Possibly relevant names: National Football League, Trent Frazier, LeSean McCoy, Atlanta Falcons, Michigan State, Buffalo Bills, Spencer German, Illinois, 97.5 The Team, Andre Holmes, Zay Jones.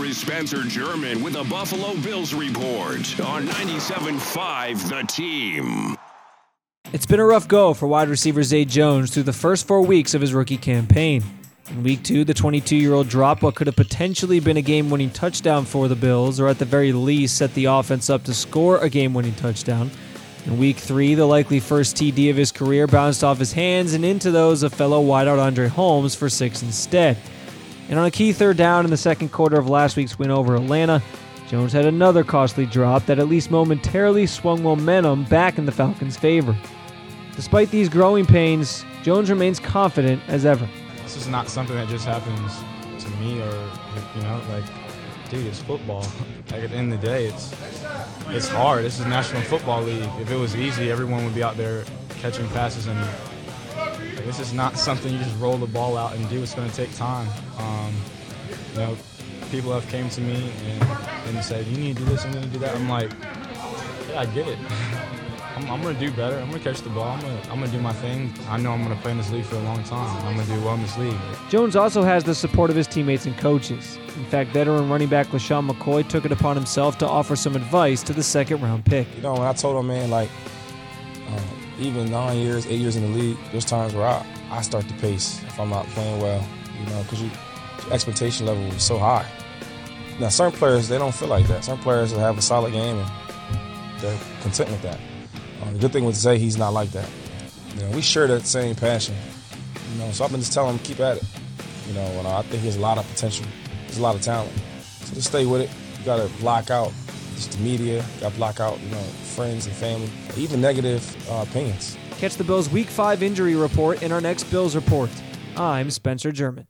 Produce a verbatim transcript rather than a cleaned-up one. Here is Spencer German with a Buffalo Bills report on ninety-seven point five The Team. It's been a rough go for wide receiver Zay Jones through the first four weeks of his rookie campaign. In week two, the twenty-two-year-old dropped what could have potentially been a game-winning touchdown for the Bills, or at the very least set the offense up to score a game-winning touchdown. In week three, the likely first T D of his career bounced off his hands and into those of fellow wideout Andre Holmes for six instead. And on a key third down in the second quarter of last week's win over Atlanta, Jones had another costly drop that at least momentarily swung momentum back in the Falcons' favor. Despite these growing pains, Jones remains confident as ever. This is not something that just happens to me or, you know, like, dude, it's football. Like, at the end of the day, it's it's hard. This is National Football League. If it was easy, everyone would be out there catching passes. And like, this is not something you just roll the ball out and do. It's going to take time. Um, you know, people have came to me and, and said, you need to do this, you need to do that. I'm like, yeah, I get it. I'm, I'm going to do better. I'm going to catch the ball. I'm going to, I'm going to do my thing. I know I'm going to play in this league for a long time. I'm going to do well in this league. Jones also has the support of his teammates and coaches. In fact, veteran running back LeSean McCoy took it upon himself to offer some advice to the second-round pick. You know, when I told him, man, like, uh, even nine years, eight years in the league, there's times where I, I start the pace if I'm not playing well, you know, because your expectation level is so high. Now, certain players, they don't feel like that. Some players will have a solid game, and they're content with that. Uh, the good thing with Zay, he's not like that. You know, we share that same passion. You know, so I've been just telling him, keep at it. You know, and I think he has a lot of potential. There's a lot of talent. So just stay with it. You got to block out just the media. You got to block out, you know, friends and family, even negative uh, opinions. Catch the Bills' Week five injury report in our next Bills report. I'm Spencer German.